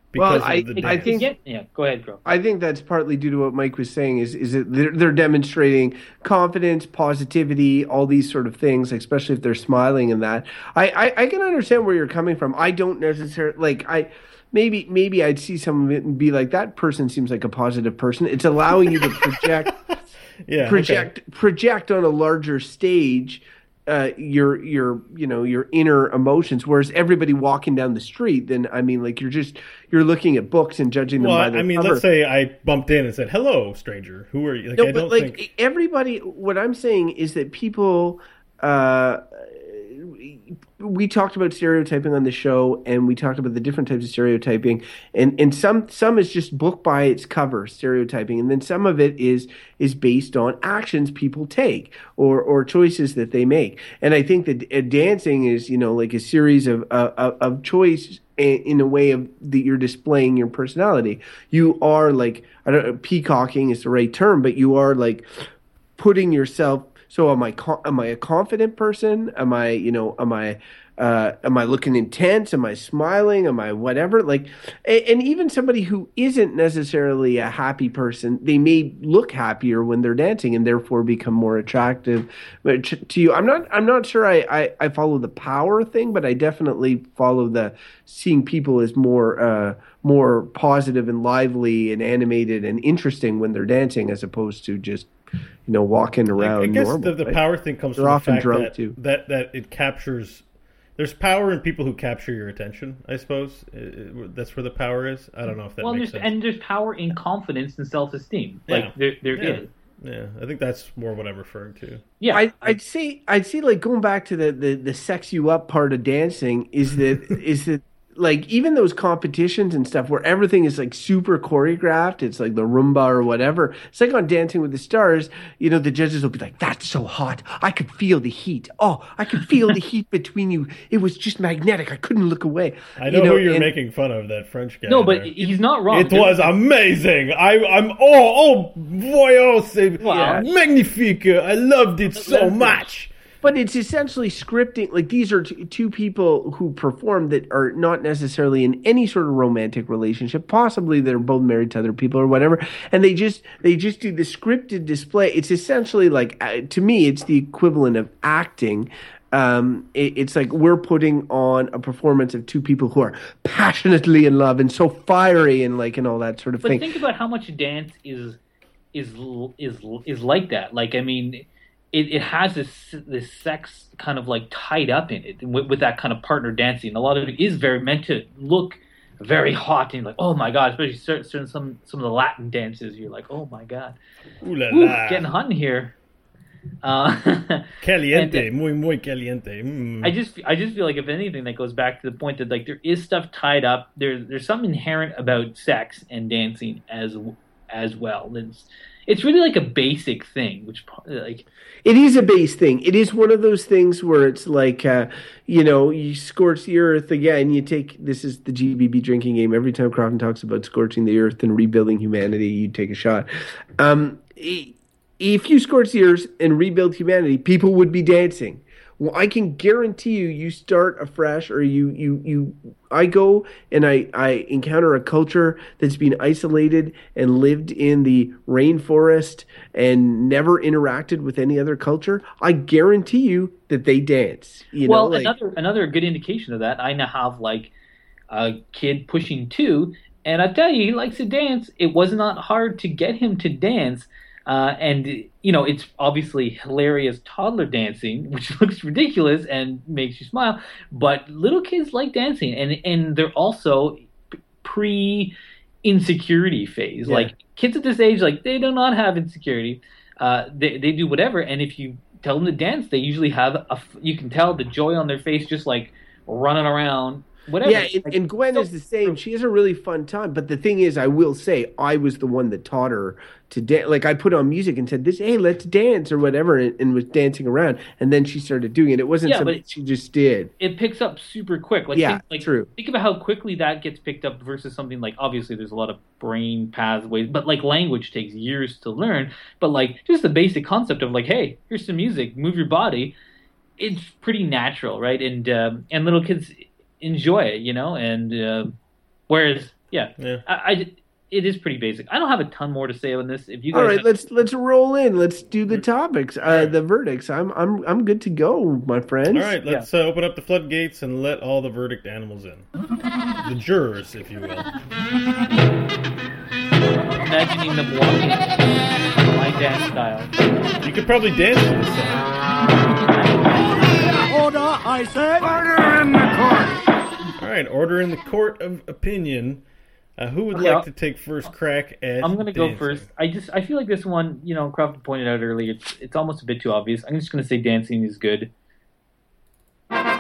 Because well, I, I think yeah, go ahead, Crow. I think that's partly due to what Mike was saying. Is is it they're, they're demonstrating confidence, positivity, all these sort of things, especially if they're smiling and that. I, I, I can understand where you're coming from. I don't necessarily like I. Maybe maybe I'd see some of it and be like, that person seems like a positive person. It's allowing you to project, yeah, project, okay. project on a larger stage. Uh, your your you know your inner emotions, whereas everybody walking down the street, then I mean, like you're just you're looking at books and judging them well, by their I mean, cover. Let's say I bumped in and said, "Hello, stranger. Who are you?" Like, no, I but don't like think... everybody. What I'm saying is that people. Uh, we talked about stereotyping on the show, and we talked about the different types of stereotyping, and, and some some is just book by its cover stereotyping, and then some of it is is based on actions people take or or choices that they make. And I think that uh, dancing is, you know, like a series of uh, of choice in, in a way of that you're displaying your personality. You are like I don't know, peacocking is the right term, but you are like putting yourself. So am I? Am I a confident person? Am I? You know? Am I? Uh, am I looking intense? Am I smiling? Am I whatever? Like, and, and even somebody who isn't necessarily a happy person, they may look happier when they're dancing and therefore become more attractive to you. I'm not. I'm not sure. I, I, I follow the power thing, but I definitely follow the seeing people as more uh, more positive and lively and animated and interesting when they're dancing as opposed to just. You know, walking around. I guess normal, the, the right? power thing comes They're from often the fact drunk that, too. that that it captures. There's power in people who capture your attention. I suppose that's where the power is. I don't know if that well, makes sense. And there's power in confidence and self-esteem. Yeah. Like there, there yeah. is. Yeah, I think that's more what I'm referring to. Yeah, I, I'd say I'd say like going back to the, the, the sex you up part of dancing is that is that. like even those competitions and stuff where everything is like super choreographed, it's like the Roomba or whatever. It's like on Dancing with the Stars, you know, the judges will be like, that's so hot. I could feel the heat. Oh, I could feel the heat between you. It was just magnetic. I couldn't look away. I know, you know who you're and, making fun of, that French guy. No, but there. He's not wrong. It was amazing. I, I'm, oh, oh, voyons, c'est wow. magnifique. I loved it so much. But it's essentially scripting. Like, these are t- two people who perform that are not necessarily in any sort of romantic relationship. Possibly they're both married to other people or whatever. And they just they just do the scripted display. It's essentially like, uh, to me, it's the equivalent of acting. Um, it, it's like we're putting on a performance of two people who are passionately in love and so fiery and like and all that sort of but thing. But think about how much dance is is is is like that. Like, I mean... It, it has this this sex kind of like tied up in it with, with that kind of partner dancing. A lot of it is very meant to look very hot and like, oh my god, especially certain, certain some some of the Latin dances. You're like, oh my god, ooh la ooh, la, getting hot in here. Uh, caliente, and, muy muy caliente. Mm. I just I just feel like if anything, that goes back to the point that like there is stuff tied up. There there's something inherent about sex and dancing as as well. It's, It's really like a basic thing, which like it is a base thing. It is one of those things where it's like, uh, you know, you scorch the earth again. You take this is the G B B drinking game. Every time Crofton talks about scorching the earth and rebuilding humanity, you take a shot. Um, if you scorch the earth and rebuild humanity, people would be dancing. Well, I can guarantee you, you start afresh, or you, you, you. I go and I, I encounter a culture that's been isolated and lived in the rainforest and never interacted with any other culture. I guarantee you that they dance. You well, know, like, another another good indication of that. I now have like a kid pushing two, and I tell you, he likes to dance. It was not hard to get him to dance. Uh, and, you know, it's obviously hilarious toddler dancing, which looks ridiculous and makes you smile. But little kids like dancing. And, and they're also pre-insecurity phase. Yeah. Like, kids at this age, like, they do not have insecurity. Uh, they, they do whatever. And if you tell them to dance, they usually have a – you can tell the joy on their face just, like, running around. Whatever. Yeah, and, and Gwen so, is the same. She has a really fun time. But the thing is, I will say, I was the one that taught her to dance. Like, I put on music and said, "This, hey, let's dance," or whatever, and, and was dancing around. And then she started doing it. It wasn't yeah, something she just did. It picks up super quick. Like, yeah, think, like, true. Think about how quickly that gets picked up versus something like, obviously, there's a lot of brain pathways. But, like, language takes years to learn. But, like, just the basic concept of, like, hey, here's some music. Move your body. It's pretty natural, right? And um, and little kids enjoy it, you know, and uh, whereas, yeah, yeah. I, I, it is pretty basic. I don't have a ton more to say on this. If you guys all right, have... let's let's roll in. Let's do the topics, uh, the verdicts. I'm I'm I'm good to go, my friends. All right, let's yeah. uh, open up the floodgates and let all the verdict animals in, the jurors, if you will. Imagining them walking, my dance style. You could probably dance to this song. Order, I said. Order in the court. All right, order in the court of opinion. Uh, who would okay, like to take first crack at I'm going to go first. I just I feel like this one, you know, Crofton pointed out earlier, it's, it's almost a bit too obvious. I'm just going to say dancing is good. I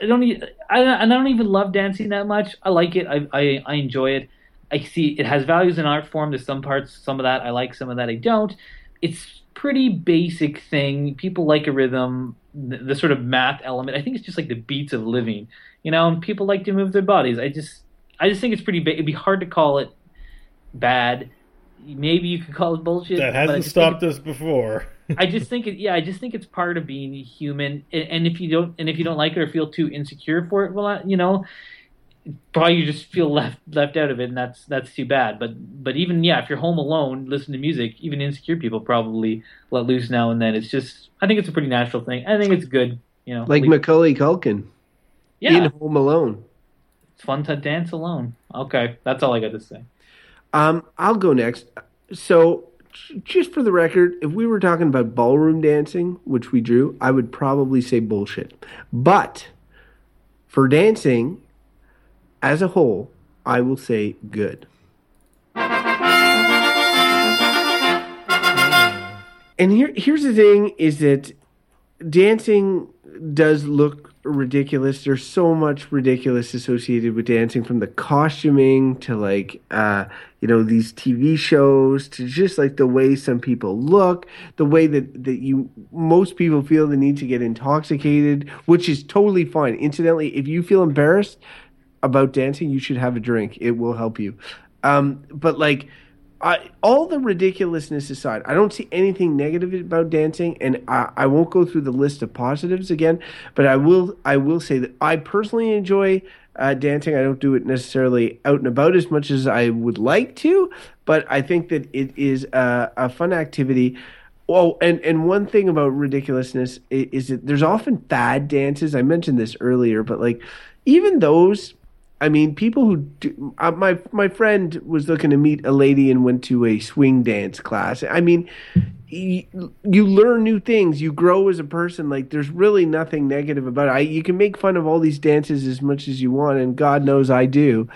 don't, I, I don't even love dancing that much. I like it. I, I, I enjoy it. I see it has values in art form. There's some parts, some of that I like, some of that I don't. It's pretty basic thing. People like a rhythm. The, the sort of math element, I think it's just like the beats of living, you know, and people like to move their bodies. I just I just think it's pretty big. It'd be hard to call it bad. Maybe you could call it bullshit. That hasn't stopped us before. I just think it, yeah, I just think it's part of being human, and, and if you don't and if you don't like it or feel too insecure for it, well, you know, probably you just feel left left out of it, and that's that's too bad. But but even yeah, if you're home alone, listen to music. Even insecure people probably let loose now and then. It's just I think it's a pretty natural thing. I think it's good, you know. Like Macaulay Culkin, yeah, in Home Alone. It's fun to dance alone. Okay, that's all I got to say. Um, I'll go next. So, just for the record, if we were talking about ballroom dancing, which we drew, I would probably say bullshit. But for dancing as a whole, I will say good. And here, here's the thing, is that dancing does look ridiculous. There's so much ridiculous associated with dancing, from the costuming to like uh you know these T V shows, to just like the way some people look, the way that that you most people feel the need to get intoxicated, which is totally fine. Incidentally, if you feel embarrassed about dancing, you should have a drink. It will help you. Um but like I, all the ridiculousness aside, I don't see anything negative about dancing, and I, I won't go through the list of positives again, but I will I will say that I personally enjoy uh, dancing. I don't do it necessarily out and about as much as I would like to, but I think that it is a, a fun activity. Oh, and, and one thing about ridiculousness is, is that there's often fad dances. I mentioned this earlier, but like even those... I mean, people who do, uh, my my friend was looking to meet a lady and went to a swing dance class. I mean, you, you learn new things, you grow as a person. Like, there's really nothing negative about it. I, you can make fun of all these dances as much as you want, and God knows I do.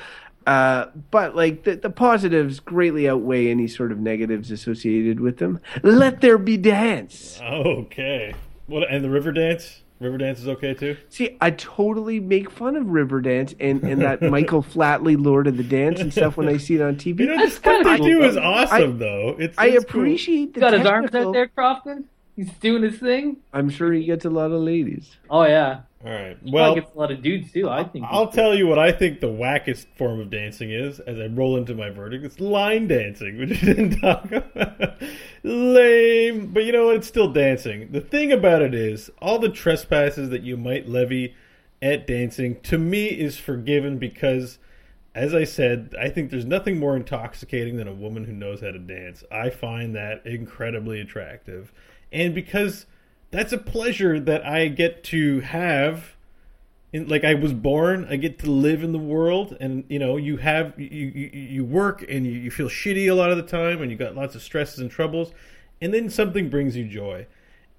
Uh, but like the, the positives greatly outweigh any sort of negatives associated with them. Let there be dance. Okay. Well, and the Riverdance? Riverdance is okay too? See, I totally make fun of Riverdance and, and that Michael Flatley, Lord of the Dance and stuff when I see it on T V. You know, just what they do is awesome, I, though. It's, I it's appreciate cool. the technical... Got his arms out there, Crofton? He's doing his thing? I'm sure he gets a lot of ladies. Oh, yeah. All right. Well, he gets a lot of dudes, too. I think. I'll tell you what I think the wackest form of dancing is, as I roll into my verdict. It's line dancing, which you didn't talk about. Lame. But you know what? It's still dancing. The thing about it is, all the trespasses that you might levy at dancing, to me, is forgiven because, as I said, I think there's nothing more intoxicating than a woman who knows how to dance. I find that incredibly attractive. And because... that's a pleasure that I get to have. In, like, I was born, I get to live in the world, and, you know, you have, you, you, you work, and you, you feel shitty a lot of the time, and you got lots of stresses and troubles, and then something brings you joy.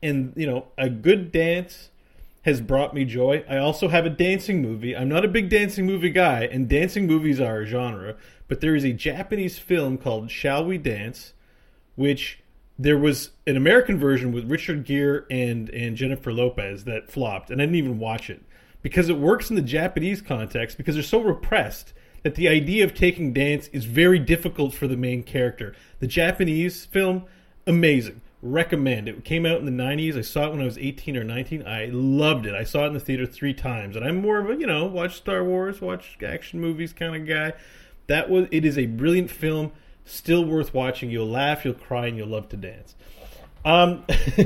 And, you know, a good dance has brought me joy. I also have a dancing movie. I'm not a big dancing movie guy, and dancing movies are a genre, but there is a Japanese film called Shall We Dance, which... there was an American version with Richard Gere and, and Jennifer Lopez that flopped, and I didn't even watch it. Because it works in the Japanese context, because they're so repressed that the idea of taking dance is very difficult for the main character. The Japanese film, amazing. Recommend. It came out in the nineties. I saw it when I was eighteen or nineteen. I loved it. I saw it in the theater three times. And I'm more of a, you know, watch Star Wars, watch action movies kind of guy. That was. It is a brilliant film. Still worth watching. You'll laugh, you'll cry, and you'll love to dance. Um,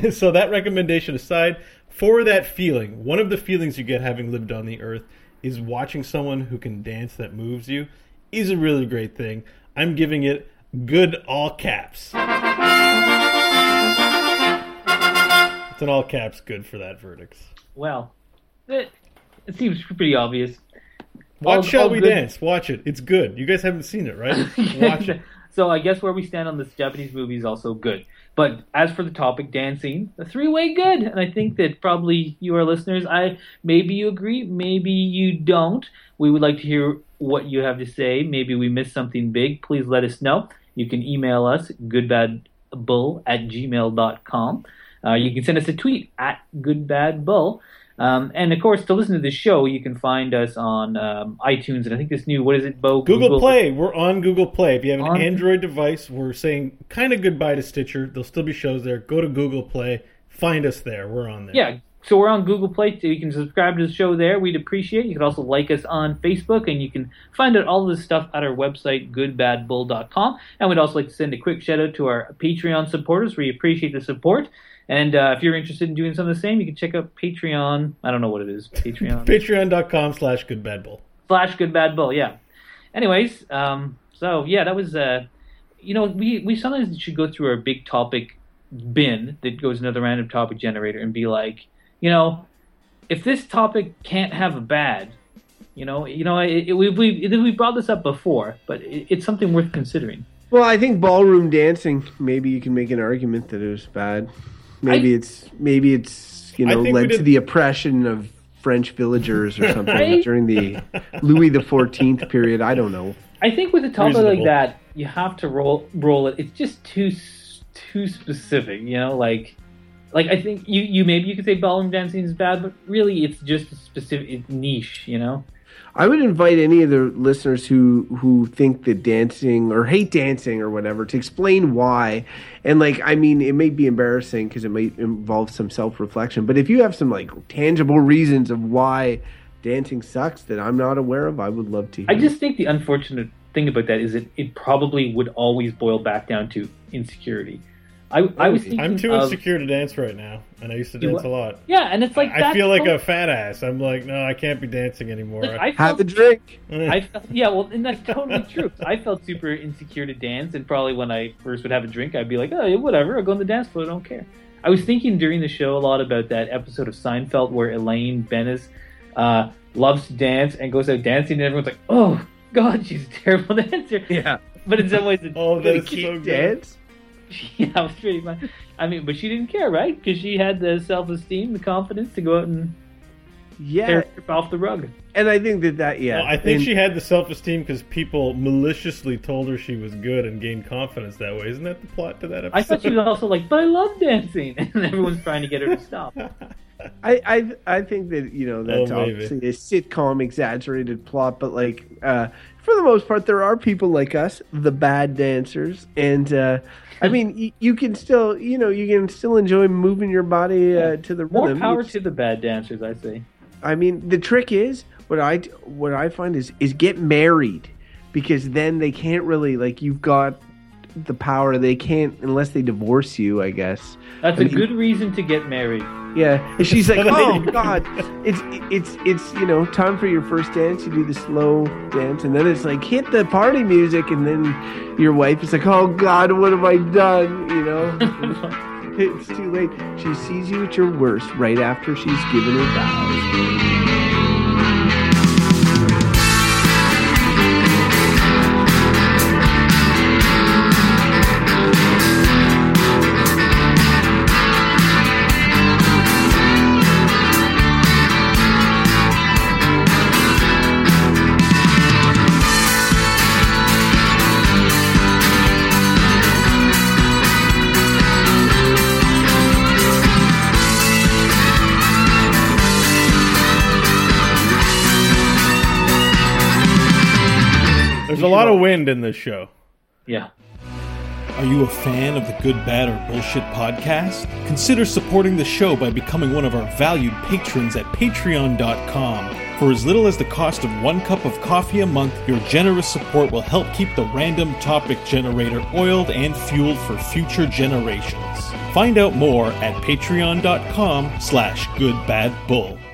so that recommendation aside, for that feeling, one of the feelings you get having lived on the earth is watching someone who can dance that moves you is a really great thing. I'm giving it good all caps. It's an all caps good for that verdict. Well, it, it seems pretty obvious. Watch all, Shall all We good. Dance. Watch it. It's good. You guys haven't seen it, right? Watch it. So I guess where we stand on this Japanese movie is also good. But as for the topic, dancing, a three-way good. And I think that probably you, our listeners, I maybe you agree, maybe you don't. We would like to hear what you have to say. Maybe we missed something big. Please let us know. You can email us, goodbadbull at gmail dot com. Uh, you can send us a tweet, at goodbadbull. Um, and, of course, to listen to this show, you can find us on um, iTunes. And I think this new, what is it, Bo? Google, Google Play. We're on Google Play. If you have an on... Android device, we're saying kind of goodbye to Stitcher. There'll still be shows there. Go to Google Play. Find us there. We're on there. Yeah, so we're on Google Play. So you can subscribe to the show there. We'd appreciate it. You can also like us on Facebook. And you can find out all of this stuff at our website, good bad bull dot com. And we'd also like to send a quick shout-out to our Patreon supporters. We appreciate the support. And uh, if you're interested in doing some of the same, you can check out Patreon. I don't know what it is. Patreon. Patreon.com slash goodbadbull. Slash goodbadbull, yeah. Anyways, um, so, yeah, that was, uh, you know, we, we sometimes should go through our big topic bin that goes another random topic generator and be like, you know, if this topic can't have a bad, you know, you know, it, it, we, we, it, we brought this up before, but it, it's something worth considering. Well, I think ballroom dancing, maybe you can make an argument that it was bad. Maybe I, it's maybe it's you know led to the oppression of French villagers or something right? during the Louis the Fourteenth period. I don't know. I think with a topic like that, you have to roll roll it. It's just too too specific, you know. Like like, I think you, you maybe you could say ballroom dancing is bad, but really it's just a specific it's niche, you know? I would invite any of the listeners who, who think that dancing or hate dancing or whatever to explain why. And, like, I mean, it may be embarrassing because it might involve some self-reflection. But if you have some, like, tangible reasons of why dancing sucks that I'm not aware of, I would love to hear. I just think the unfortunate thing about that is it, it probably would always boil back down to insecurity. I, I was I'm too of, insecure to dance right now, and I used to dance a lot. Yeah, and it's like I, I feel like so, a fat ass. I'm like, no, I can't be dancing anymore. Like, I felt, have a drink. I felt, yeah, well, and that's totally true. I felt super insecure to dance, and probably when I first would have a drink, I'd be like, oh, yeah, whatever, I'll go on the dance floor, I don't care. I was thinking during the show a lot about that episode of Seinfeld where Elaine Benes uh, loves to dance and goes out dancing, and everyone's like, oh, God, she's a terrible dancer. Yeah, but in some ways, it's oh, that's so good. Dance. Yeah, it was pretty fun. I mean, but she didn't care, right? Because she had the self-esteem, the confidence to go out and yeah. tear her off the rug. And I think that that, yeah. Well, I think and, she had the self-esteem because people maliciously told her she was good and gained confidence that way. Isn't that the plot to that episode? I thought she was also like, but I love dancing. And everyone's trying to get her to stop. I, I I think that, you know, that's oh, obviously a sitcom exaggerated plot, but like, uh, for the most part, there are people like us, the bad dancers, and uh, I mean, y- you can still, you know, you can still enjoy moving your body uh, to the rhythm. More power it's, to the bad dancers, I say. I mean, the trick is what I what I find is is get married, because then they can't really like you've got the power. They can't unless they divorce you, I guess. That's I a mean, good reason to get married. Yeah, and she's like, "Oh God, it's it's it's you know time for your first dance. You do the slow dance, and then it's like hit the party music, and then your wife is like, "Oh God, what have I done?" You know, it's too late. She sees you at your worst right after she's given her vows. There's a lot of wind in this show. Yeah. Are you a fan of the Good, Bad, or Bullshit podcast? Consider supporting the show by becoming one of our valued patrons at patreon dot com. For as little as the cost of one cup of coffee a month, your generous support will help keep the random topic generator oiled and fueled for future generations. Find out more at patreon dot com slash goodbadbull.